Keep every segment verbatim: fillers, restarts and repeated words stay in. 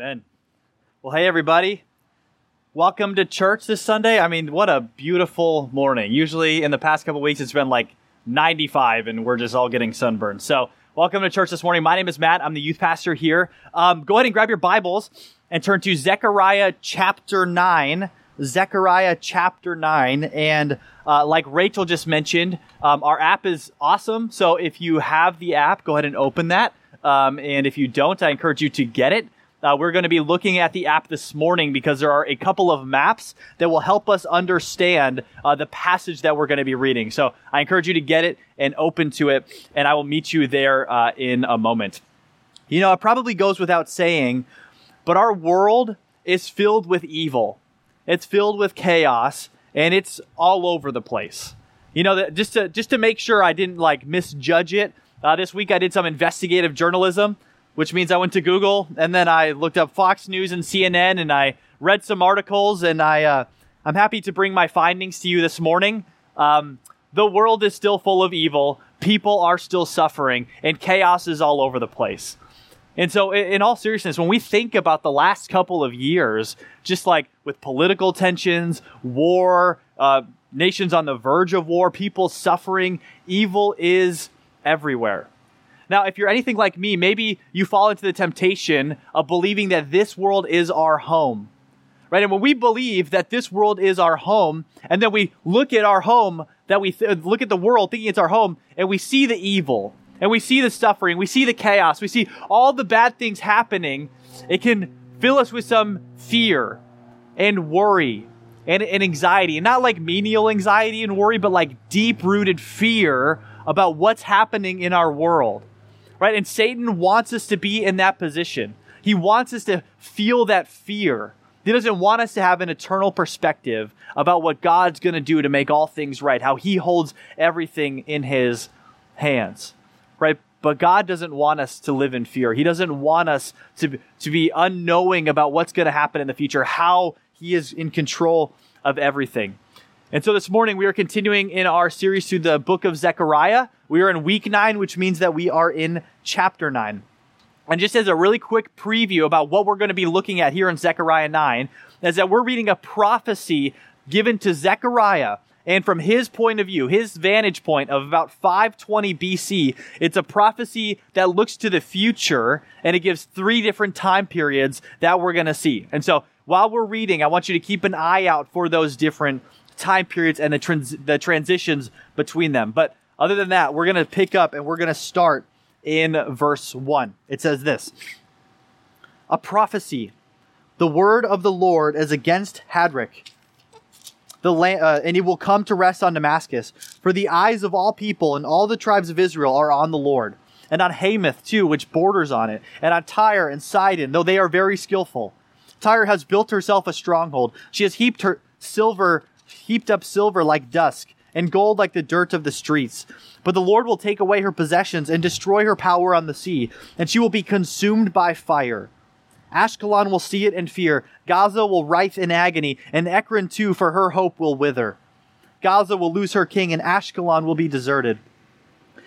Amen. Well, hey, everybody. Welcome to church this Sunday. I mean, what a beautiful morning. Usually in the past couple weeks, it's been like ninety-five and we're just all getting sunburned. So welcome to church this morning. My name is Matt. I'm the youth pastor here. Um, go ahead and grab your Bibles and turn to Zechariah chapter nine. Zechariah chapter nine. And uh, like Rachel just mentioned, um, our app is awesome. So if you have the app, go ahead and open that. Um, and if you don't, I encourage you to get it. Uh, we're going to be looking at the app this morning because there are a couple of maps that will help us understand uh, the passage that we're going to be reading. So I encourage you to get it and open to it, and I will meet you there uh, in a moment. You know, it probably goes without saying, but our world is filled with evil. It's filled with chaos, and it's all over the place. You know, just to, just to make sure I didn't like misjudge it, uh, this week I did some investigative journalism, which means I went to Google and then I looked up Fox News and C N N and I read some articles, and I, uh, I'm happy to bring my findings to you this morning. Um, the world is still full of evil. People are still suffering, and chaos is all over the place. And so in all seriousness, when we think about the last couple of years, just like with political tensions, war, uh, nations on the verge of war, people suffering, evil is everywhere. Now, if you're anything like me, maybe you fall into the temptation of believing that this world is our home, right? And when we believe that this world is our home, and then we look at our home, that we th- look at the world thinking it's our home, and we see the evil, and we see the suffering, we see the chaos, we see all the bad things happening, it can fill us with some fear and worry and, and anxiety. And not like menial anxiety and worry, but like deep-rooted fear about what's happening in our world. Right? And Satan wants us to be in that position. He wants us to feel that fear. He doesn't want us to have an eternal perspective about what God's going to do to make all things right, how he holds everything in his hands. Right? But God doesn't want us to live in fear. He doesn't want us to, to be unknowing about what's going to happen in the future, how he is in control of everything. And so this morning, we are continuing in our series through the book of Zechariah. We are in week nine, which means that we are in chapter nine. And just as a really quick preview about what we're going to be looking at here in Zechariah nine, is that we're reading a prophecy given to Zechariah. And from his point of view, his vantage point of about five twenty B C, it's a prophecy that looks to the future, and it gives three different time periods that we're going to see. And so while we're reading, I want you to keep an eye out for those different time periods and the trans- the transitions between them. But other than that, we're going to pick up and we're going to start in verse one. It says this: a prophecy. The word of the Lord is against Hadric, the land, uh, and he will come to rest on Damascus. For the eyes of all people and all the tribes of Israel are on the Lord, and on Hamath too, which borders on it, and on Tyre and Sidon, though they are very skillful. Tyre has built herself a stronghold. She has heaped her silver heaped up silver like dusk, and gold like the dirt of the streets. But the Lord will take away her possessions and destroy her power on the sea, and she will be consumed by fire. Ashkelon will see it and fear. Gaza will writhe in agony, and Ekron too, for her hope will wither. Gaza will lose her king, and Ashkelon will be deserted.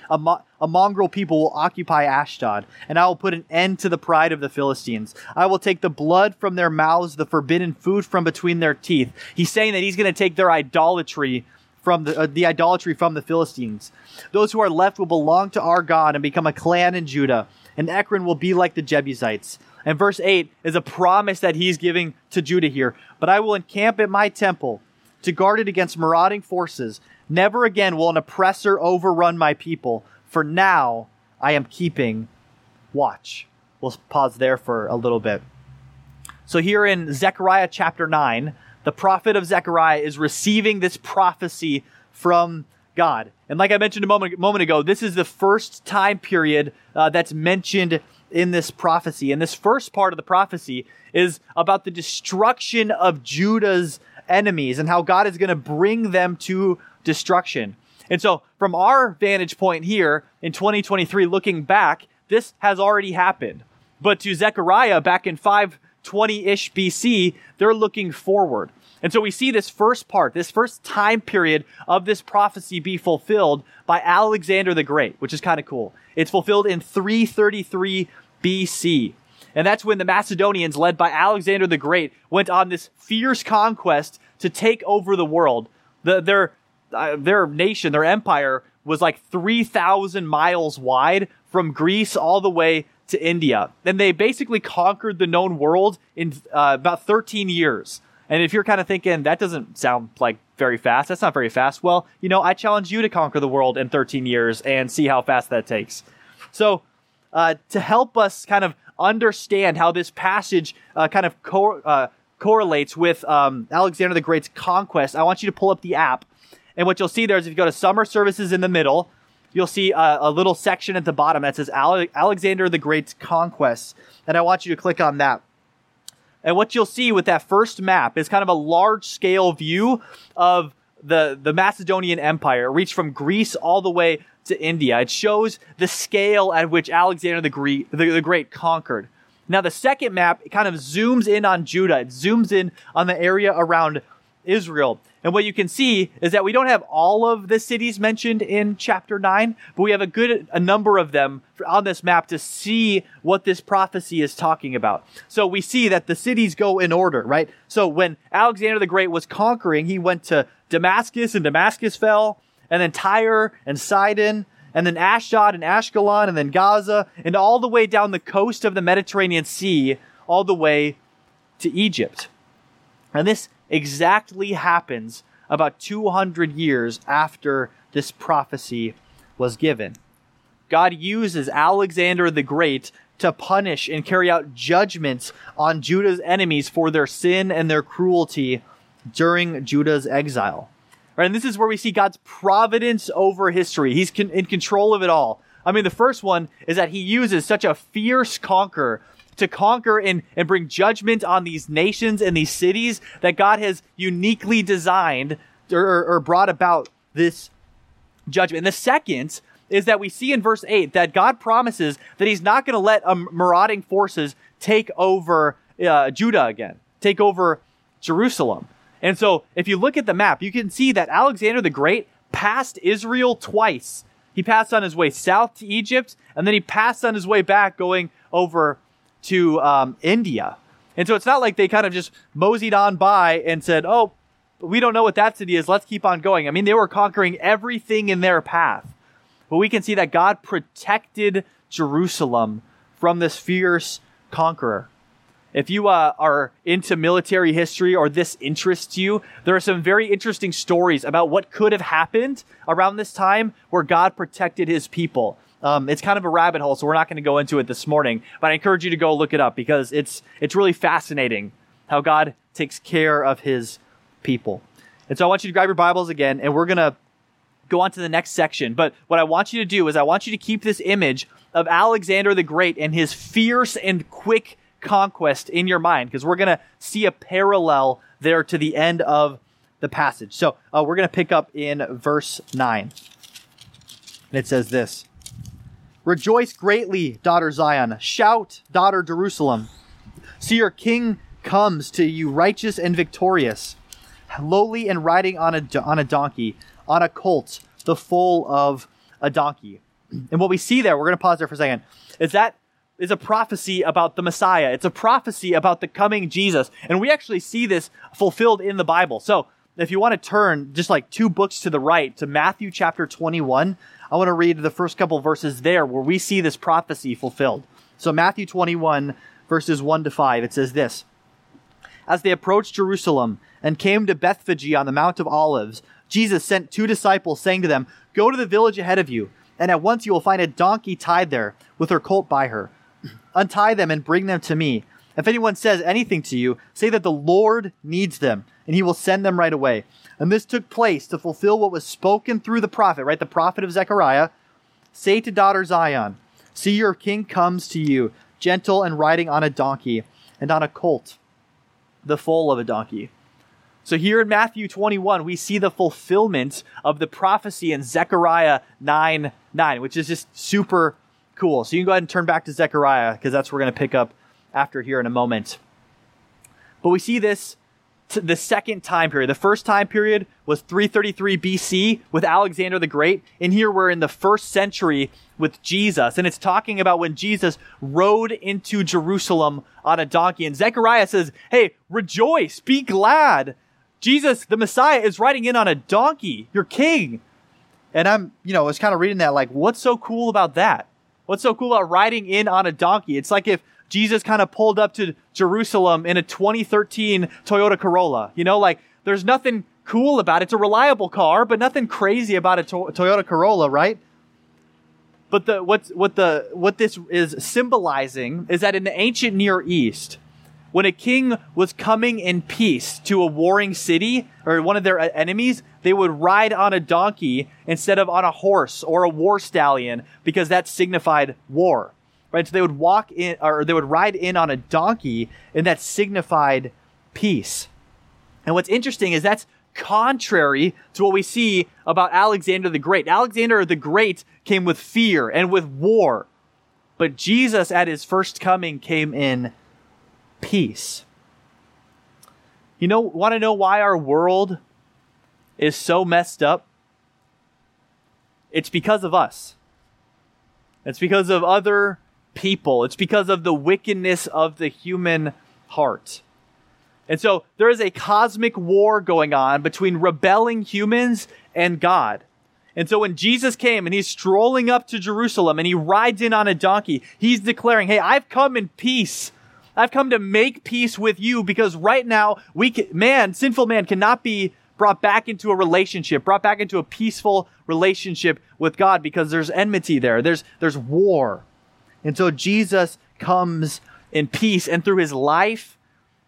A, mo- a mongrel people will occupy Ashdod, and I will put an end to the pride of the Philistines. I will take the blood from their mouths, the forbidden food from between their teeth. He's saying that he's going to take their idolatry from the, uh, the idolatry from the Philistines. Those who are left will belong to our God and become a clan in Judah, and Ekron will be like the Jebusites. And verse eight is a promise that he's giving to Judah here. But I will encamp at my temple to guard it against marauding forces. Never again will an oppressor overrun my people, for now I am keeping watch. We'll pause there for a little bit. So here in Zechariah chapter nine, the prophet of Zechariah is receiving this prophecy from God. And like I mentioned a moment, moment ago, this is the first time period uh, that's mentioned in this prophecy. And this first part of the prophecy is about the destruction of Judah's enemies and how God is going to bring them to destruction. And so from our vantage point here in twenty twenty-three, looking back, this has already happened. But to Zechariah back in five twenty-ish B C, they're looking forward. And so we see this first part, this first time period of this prophecy be fulfilled by Alexander the Great, which is kind of cool. It's fulfilled in three thirty-three B C. And that's when the Macedonians, led by Alexander the Great, went on this fierce conquest to take over the world. The, their, uh, their nation, their empire, was like three thousand miles wide from Greece all the way to India. And they basically conquered the known world in uh, about thirteen years. And if you're kind of thinking, that doesn't sound like very fast, that's not very fast. Well, you know, I challenge you to conquer the world in thirteen years and see how fast that takes. So uh, to help us kind of understand how this passage uh, kind of co- uh, correlates with um, Alexander the Great's conquest, I want you to pull up the app. And what you'll see there is if you go to Summer Services in the middle, you'll see a, a little section at the bottom that says Ale- Alexander the Great's Conquests. And I want you to click on that. And what you'll see with that first map is kind of a large-scale view of the, the Macedonian Empire. It reached from Greece all the way to India. It shows the scale at which Alexander the Great, the, the Great conquered. Now, the second map kind of zooms in on Judah. It zooms in on the area around Israel. And what you can see is that we don't have all of the cities mentioned in chapter nine, but we have a good a number of them on this map to see what this prophecy is talking about. So we see that the cities go in order, right? So when Alexander the Great was conquering, he went to Damascus, and Damascus fell, and then Tyre and Sidon, and then Ashdod and Ashkelon, and then Gaza, and all the way down the coast of the Mediterranean Sea, all the way to Egypt. And this exactly happens about two hundred years after this prophecy was given. God uses Alexander the Great to punish and carry out judgments on Judah's enemies for their sin and their cruelty during Judah's exile. Right, and this is where we see God's providence over history. He's con- in control of it all. I mean, the first one is that he uses such a fierce conqueror to conquer and, and bring judgment on these nations and these cities that God has uniquely designed or, or brought about this judgment. And the second is that we see in verse eight that God promises that he's not going to let um, marauding forces take over uh, Judah again, take over Jerusalem. And so if you look at the map, you can see that Alexander the Great passed Israel twice. He passed on his way south to Egypt, and then he passed on his way back going over to um, India. And so it's not like they kind of just moseyed on by and said, oh, we don't know what that city is, let's keep on going. I mean, they were conquering everything in their path. But we can see that God protected Jerusalem from this fierce conqueror. If you uh, are into military history or this interests you, there are some very interesting stories about what could have happened around this time where God protected his people. Um, it's kind of a rabbit hole, so we're not going to go into it this morning, but I encourage you to go look it up because it's it's really fascinating how God takes care of his people. And so I want you to grab your Bibles again, and we're going to go on to the next section. But what I want you to do is I want you to keep this image of Alexander the Great and his fierce and quick conquest in your mind, because we're going to see a parallel there to the end of the passage. So uh, we're going to pick up in verse nine. And it says this. Rejoice greatly, daughter Zion. Shout, daughter Jerusalem. See, your king comes to you righteous and victorious, lowly and riding on a, on a donkey, on a colt, the foal of a donkey. And what we see there, we're going to pause there for a second, is that is a prophecy about the Messiah. It's a prophecy about the coming Jesus. And we actually see this fulfilled in the Bible. So if you want to turn just like two books to the right to Matthew chapter twenty-one, I want to read the first couple verses there where we see this prophecy fulfilled. So Matthew twenty-one, verses one to five, it says this. As they approached Jerusalem and came to Bethphage on the Mount of Olives, Jesus sent two disciples, saying to them, Go to the village ahead of you, and at once you will find a donkey tied there with her colt by her. Untie them and bring them to me. If anyone says anything to you, say that the Lord needs them, and he will send them right away. And this took place to fulfill what was spoken through the prophet, right? The prophet of Zechariah. Say to daughter Zion, see your king comes to you, gentle and riding on a donkey, and on a colt, the foal of a donkey. So here in Matthew twenty-one, we see the fulfillment of the prophecy in Zechariah nine nine, which is just super cool. So you can go ahead and turn back to Zechariah, because that's where we're going to pick up after here in a moment. But we see this to the second time period. The first time period was three thirty-three B C with Alexander the Great. And here we're in the first century with Jesus. And it's talking about when Jesus rode into Jerusalem on a donkey. And Zechariah says, hey, rejoice, be glad. Jesus, the Messiah, is riding in on a donkey, your king. And I'm, you know, I was kind of reading that like, what's so cool about that? What's so cool about riding in on a donkey? It's like if Jesus kind of pulled up to Jerusalem in a twenty thirteen Toyota Corolla. You know, like there's nothing cool about it. It's a reliable car, but nothing crazy about a to- Toyota Corolla, right? But the what's what the what this is symbolizing is that in the ancient Near East, when a king was coming in peace to a warring city or one of their enemies, they would ride on a donkey instead of on a horse or a war stallion because that signified war. Right? So they would walk in, or they would ride in on a donkey, and that signified peace. And what's interesting is that's contrary to what we see about Alexander the Great. Alexander the Great came with fear and with war, but Jesus at his first coming came in peace. You know, want to know why our world is so messed up? It's because of us. It's because of other people. It's because of the wickedness of the human heart. And so there is a cosmic war going on between rebelling humans and God. And so when Jesus came and he's strolling up to Jerusalem and he rides in on a donkey, he's declaring, hey, I've come in peace. I've come to make peace with you, because right now, we can, man, sinful man cannot be brought back into a relationship, brought back into a peaceful relationship with God, because there's enmity there. There's, there's war. And so Jesus comes in peace. And through his life,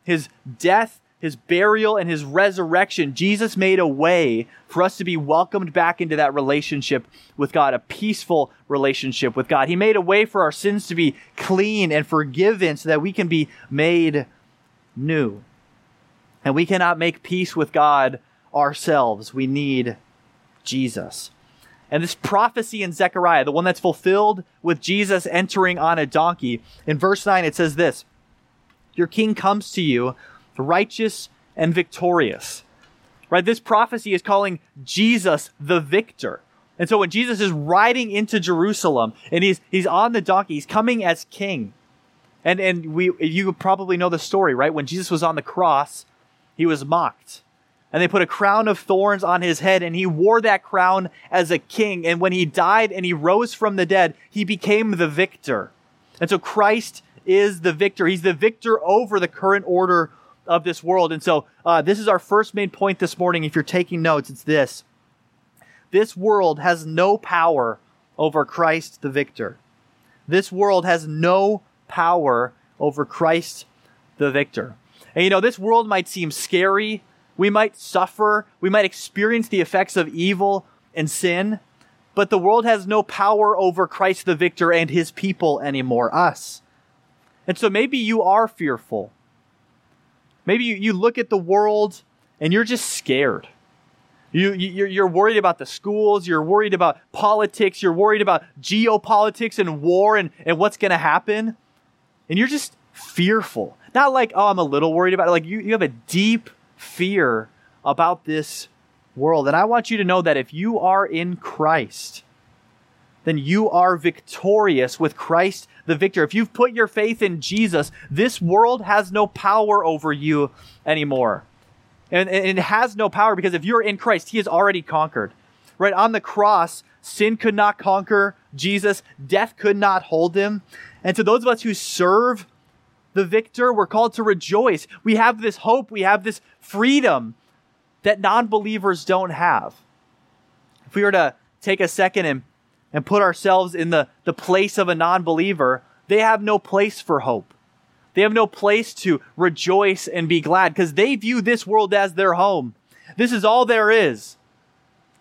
his death, his burial, and his resurrection, Jesus made a way for us to be welcomed back into that relationship with God, a peaceful relationship with God. He made a way for our sins to be clean and forgiven so that we can be made new. And we cannot make peace with God ourselves. We need Jesus. And this prophecy in Zechariah, the one that's fulfilled with Jesus entering on a donkey, in verse nine, it says this, your king comes to you, righteous and victorious, right? This prophecy is calling Jesus the Victor. And so when Jesus is riding into Jerusalem and he's, he's on the donkey, he's coming as king. And, and we, you probably know the story, right? When Jesus was on the cross, he was mocked and they put a crown of thorns on his head, and he wore that crown as a king. And when he died and he rose from the dead, he became the victor. And so Christ is the victor. He's the victor over the current order of this world. And so uh, this is our first main point this morning. If you're taking notes, it's this. This world has no power over Christ the Victor. This world has no power over Christ the Victor. And you know, this world might seem scary. We might suffer. We might experience the effects of evil and sin. But the world has no power over Christ the Victor and his people anymore, us. And so maybe you are fearful. Maybe you, you look at the world and you're just scared. You, you, you're worried about the schools. You're worried about politics. You're worried about geopolitics and war and, and what's going to happen. And you're just fearful. Not like, oh, I'm a little worried about it. Like you, you have a deep fear about this world. And I want you to know that if you are in Christ, then you are victorious with Christ the Victor. If you've put your faith in Jesus, this world has no power over you anymore. And, and it has no power because if you're in Christ, he has already conquered. Right? On the cross, sin could not conquer Jesus. Death could not hold him. And to those of us who serve the Victor, we're called to rejoice. We have this hope. We have this freedom that non-believers don't have. If we were to take a second and and put ourselves in the, the place of a non-believer, they have no place for hope. They have no place to rejoice and be glad because they view this world as their home. This is all there is.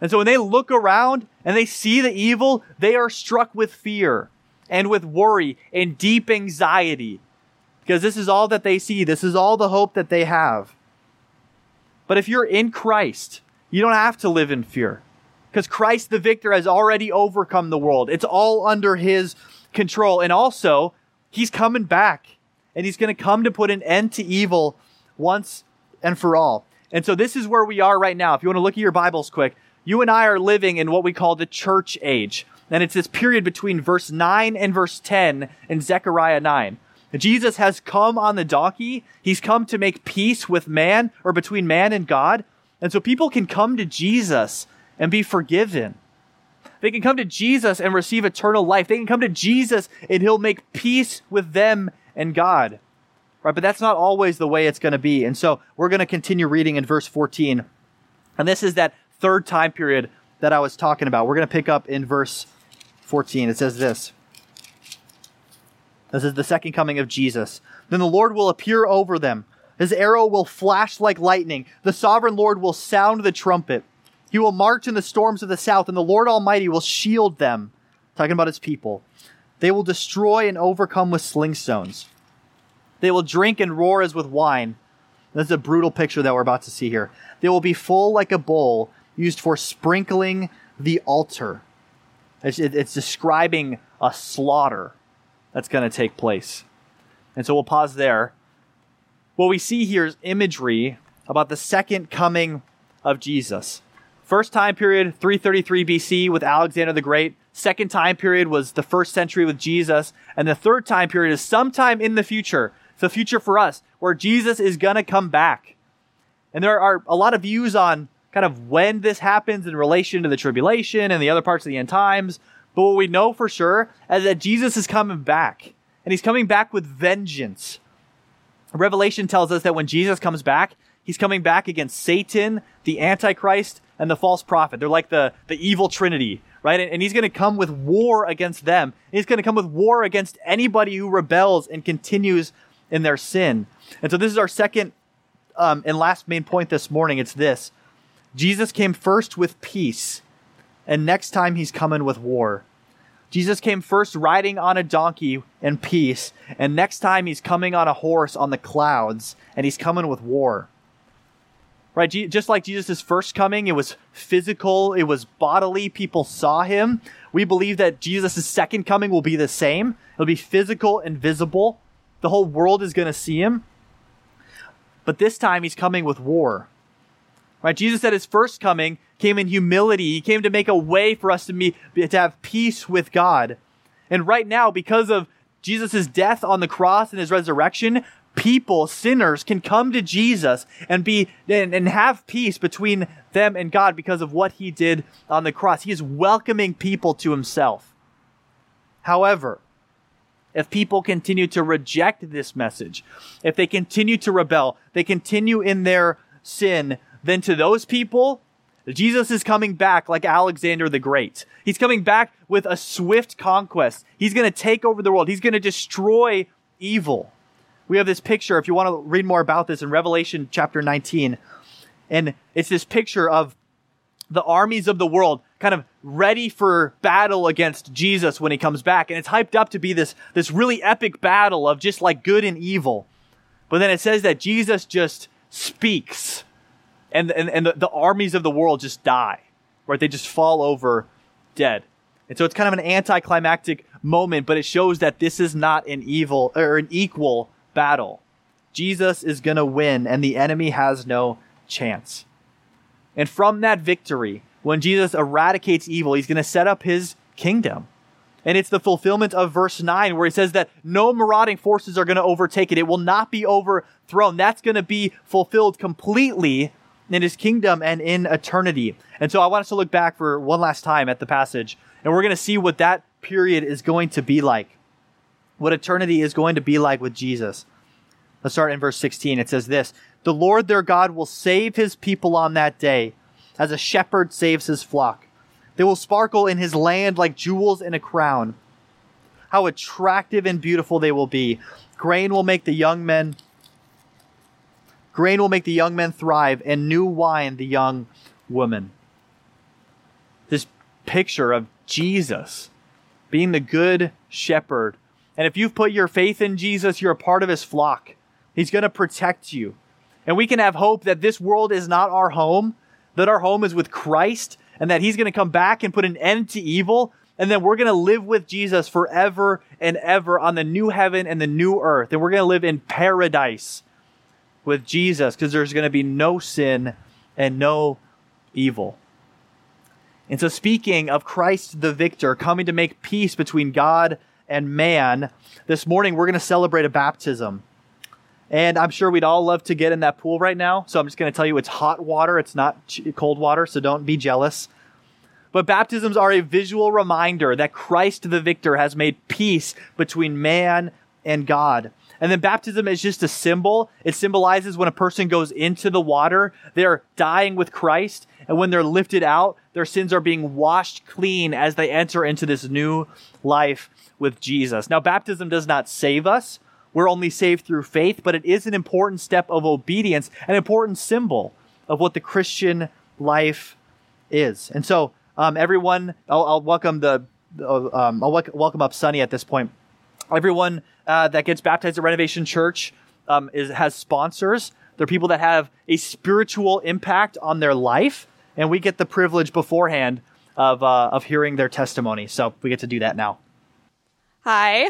And so when they look around and they see the evil, they are struck with fear and with worry and deep anxiety because this is all that they see. This is all the hope that they have. But if you're in Christ, you don't have to live in fear. Because Christ the Victor has already overcome the world. It's all under his control. And also, he's coming back. And he's going to come to put an end to evil once and for all. And so this is where we are right now. If you want to look at your Bibles quick, you and I are living in what we call the church age. And it's this period between verse nine and verse ten in Zechariah nine. Jesus has come on the donkey. He's come to make peace with man, or between man and God. And so people can come to Jesus and be forgiven. They can come to Jesus and receive eternal life. They can come to Jesus and he'll make peace with them and God. Right? But that's not always the way it's going to be. And so we're going to continue reading in verse fourteen. And this is that third time period that I was talking about. We're going to pick up in verse fourteen. It says this. This is the second coming of Jesus. Then the Lord will appear over them. His arrow will flash like lightning. The sovereign Lord will sound the trumpet. He will march in the storms of the south, and the Lord Almighty will shield them. Talking about his people. They will destroy and overcome with slingstones. They will drink and roar as with wine. That's a brutal picture that we're about to see here. They will be full like a bowl used for sprinkling the altar. It's, it, it's describing a slaughter that's going to take place. And so we'll pause there. What we see here is imagery about the second coming of Jesus. First time period, three thirty-three B C with Alexander the Great. Second time period was the first century with Jesus. And the third time period is sometime in the future. It's the future for us, where Jesus is going to come back. And there are a lot of views on kind of when this happens in relation to the tribulation and the other parts of the end times. But what we know for sure is that Jesus is coming back. And he's coming back with vengeance. Revelation tells us that when Jesus comes back, he's coming back against Satan, the Antichrist, and the false prophet. They're like the, the evil trinity, right? And, and he's going to come with war against them. He's going to come with war against anybody who rebels and continues in their sin. And so this is our second um, and last main point this morning. It's this. Jesus came first with peace, and next time he's coming with war. Jesus came first riding on a donkey in peace, and next time he's coming on a horse on the clouds, and he's coming with war. Right, just like Jesus' first coming, it was physical, it was bodily, people saw him. We believe that Jesus' second coming will be the same. It'll be physical and visible. The whole world is going to see him. But this time he's coming with war. Right, Jesus at his first coming came in humility. He came to make a way for us to meet, to have peace with God. And right now, because of Jesus' death on the cross and his resurrection, people, sinners, can come to Jesus and be and, and have peace between them and God because of what he did on the cross. He is welcoming people to himself. However, if people continue to reject this message, if they continue to rebel, they continue in their sin, then to those people, Jesus is coming back like Alexander the Great. He's coming back with a swift conquest. He's going to take over the world. He's going to destroy evil. We have this picture, if you want to read more about this, in Revelation chapter nineteen. And it's this picture of the armies of the world kind of ready for battle against Jesus when he comes back. And it's hyped up to be this, this really epic battle of just like good and evil. But then it says that Jesus just speaks and, and, and the, the armies of the world just die, right? They just fall over dead. And so it's kind of an anticlimactic moment, but it shows that this is not an evil or an equal battle. Jesus is going to win, and the enemy has no chance. And from that victory, when Jesus eradicates evil, he's going to set up his kingdom. And it's the fulfillment of verse nine, where he says that no marauding forces are going to overtake it. It will not be overthrown. That's going to be fulfilled completely in his kingdom and in eternity. And so I want us to look back for one last time at the passage, and we're going to see what that period is going to be like. What eternity is going to be like with Jesus. Let's start in verse sixteen. It says this, "The Lord their God will save his people on that day, as a shepherd saves his flock. They will sparkle in his land like jewels in a crown. How attractive and beautiful they will be. Grain will make the young men grain will make the young men thrive, and new wine the young woman." This picture of Jesus being the good shepherd. And if you've put your faith in Jesus, you're a part of his flock. He's going to protect you. And we can have hope that this world is not our home, that our home is with Christ, and that he's going to come back and put an end to evil. And then we're going to live with Jesus forever and ever on the new heaven and the new earth. And we're going to live in paradise with Jesus, because there's going to be no sin and no evil. And so, speaking of Christ the Victor coming to make peace between God and man, this morning we're going to celebrate a baptism. And I'm sure we'd all love to get in that pool right now. So I'm just going to tell you it's hot water. It's not cold water. So don't be jealous. But baptisms are a visual reminder that Christ the Victor has made peace between man and God. And then baptism is just a symbol. It symbolizes when a person goes into the water, they're dying with Christ. And when they're lifted out, their sins are being washed clean as they enter into this new life with Jesus. Now, baptism does not save us. We're only saved through faith, but it is an important step of obedience, an important symbol of what the Christian life is. And so um, everyone, I'll, I'll welcome the, uh, um, I'll w- welcome up Sonny at this point. Everyone uh, that gets baptized at Renovation Church um, is has sponsors. They're people that have a spiritual impact on their life, and we get the privilege beforehand of uh, of hearing their testimony. So we get to do that now. Hi,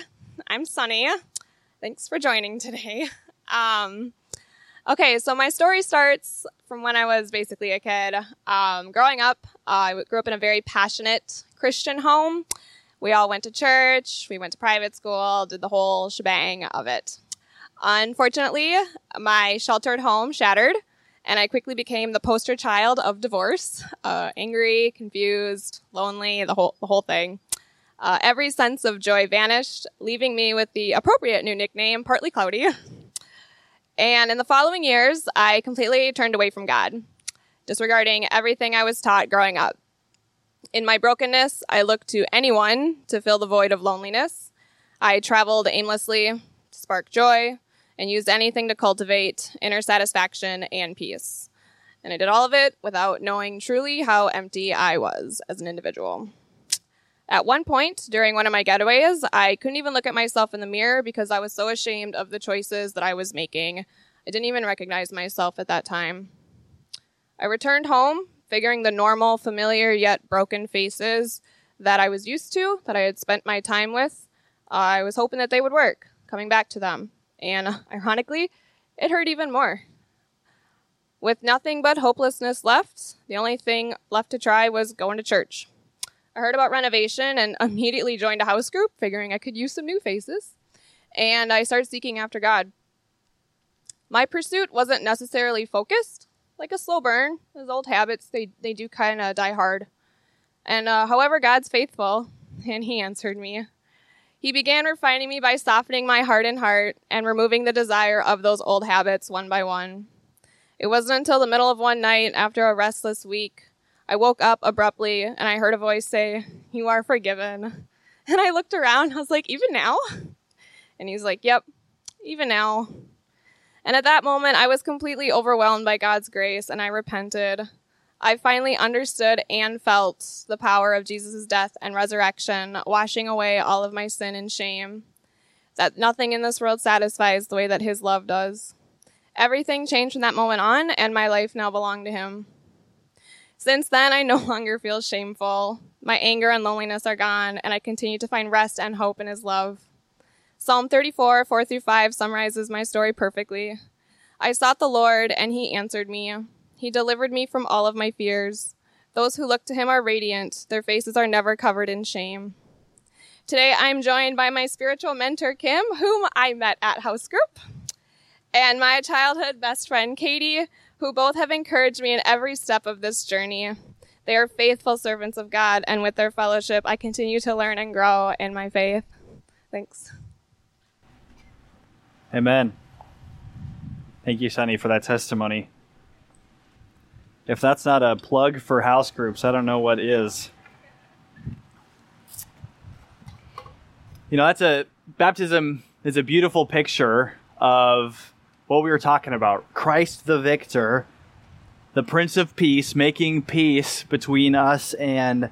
I'm Sonny. Thanks for joining today. Um, okay, so my story starts from when I was basically a kid. Um, growing up, uh, I grew up in a very passionate Christian home. We all went to church, we went to private school, did the whole shebang of it. Unfortunately, my sheltered home shattered, and I quickly became the poster child of divorce. Uh, angry, confused, lonely, the whole the whole thing. Uh, every sense of joy vanished, leaving me with the appropriate new nickname, Partly Cloudy. And in the following years, I completely turned away from God, disregarding everything I was taught growing up. In my brokenness, I looked to anyone to fill the void of loneliness. I traveled aimlessly, sparked joy, and used anything to cultivate inner satisfaction and peace. And I did all of it without knowing truly how empty I was as an individual. At one point, during one of my getaways, I couldn't even look at myself in the mirror because I was so ashamed of the choices that I was making. I didn't even recognize myself at that time. I returned home, figuring the normal, familiar, yet broken faces that I was used to, that I had spent my time with. Uh, I was hoping that they would work, coming back to them. And uh, ironically, it hurt even more. With nothing but hopelessness left, the only thing left to try was going to church. I heard about Renovation and immediately joined a house group, figuring I could use some new faces. And I started seeking after God. My pursuit wasn't necessarily focused, like a slow burn. As old habits, they, they do kind of die hard. And uh, however, God's faithful, and he answered me. He began refining me by softening my hardened heart and removing the desire of those old habits one by one. It wasn't until the middle of one night, after a restless week, I woke up abruptly, and I heard a voice say, "You are forgiven." And I looked around. I was like, "Even now?" And he's like, "Yep, even now." And at that moment, I was completely overwhelmed by God's grace, and I repented. I finally understood and felt the power of Jesus' death and resurrection, washing away all of my sin and shame, that nothing in this world satisfies the way that his love does. Everything changed from that moment on, and my life now belonged to him. Since then, I no longer feel shameful. My anger and loneliness are gone, and I continue to find rest and hope in his love. Psalm thirty-four, four through five summarizes my story perfectly. I sought the Lord, and he answered me. He delivered me from all of my fears. Those who look to him are radiant. Their faces are never covered in shame. Today, I'm joined by my spiritual mentor, Kim, whom I met at house group, and my childhood best friend, Katie, who both have encouraged me in every step of this journey. They are faithful servants of God, and with their fellowship, I continue to learn and grow in my faith. Thanks. Amen. Thank you, Sonny, for that testimony. If that's not a plug for house groups, I don't know what is. You know, that's a baptism is a beautiful picture of what we were talking about, Christ the Victor, the Prince of Peace, making peace between us and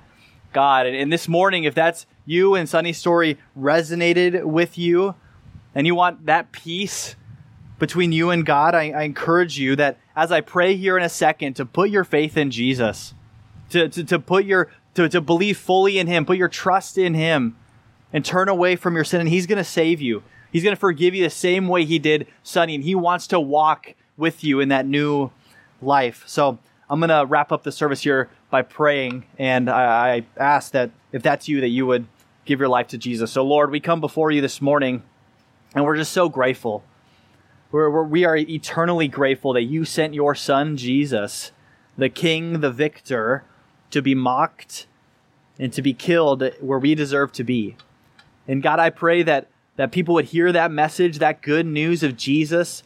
God. And, and this morning, if that's you and Sonny's story resonated with you, and you want that peace between you and God, I, I encourage you that as I pray here in a second, to put your faith in Jesus, to to, to put your to, to believe fully in him, put your trust in him, and turn away from your sin, and he's going to save you. He's going to forgive you the same way he did Sonny, and he wants to walk with you in that new life. So I'm going to wrap up the service here by praying, and I, I ask that if that's you, that you would give your life to Jesus. So Lord, we come before you this morning, and we're just so grateful. We're, we're, we are eternally grateful that you sent your son, Jesus, the King, the Victor, to be mocked and to be killed where we deserve to be. And God, I pray that, that people would hear that message, that good news of Jesus,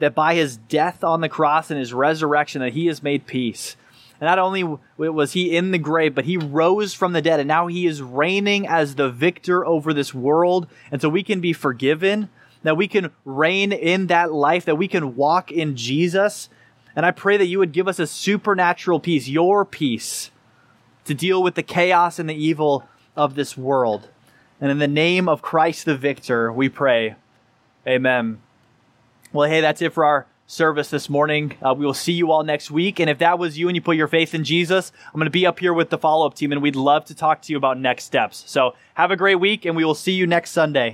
that by his death on the cross and his resurrection, that he has made peace. And not only was he in the grave, but he rose from the dead, and now he is reigning as the victor over this world. And so we can be forgiven, that we can reign in that life, that we can walk in Jesus. And I pray that you would give us a supernatural peace, your peace, to deal with the chaos and the evil of this world. And in the name of Christ the Victor, we pray. Amen. Well, hey, that's it for our service this morning. Uh, we will see you all next week. And if that was you and you put your faith in Jesus, I'm going to be up here with the follow-up team, and we'd love to talk to you about next steps. So have a great week, and we will see you next Sunday.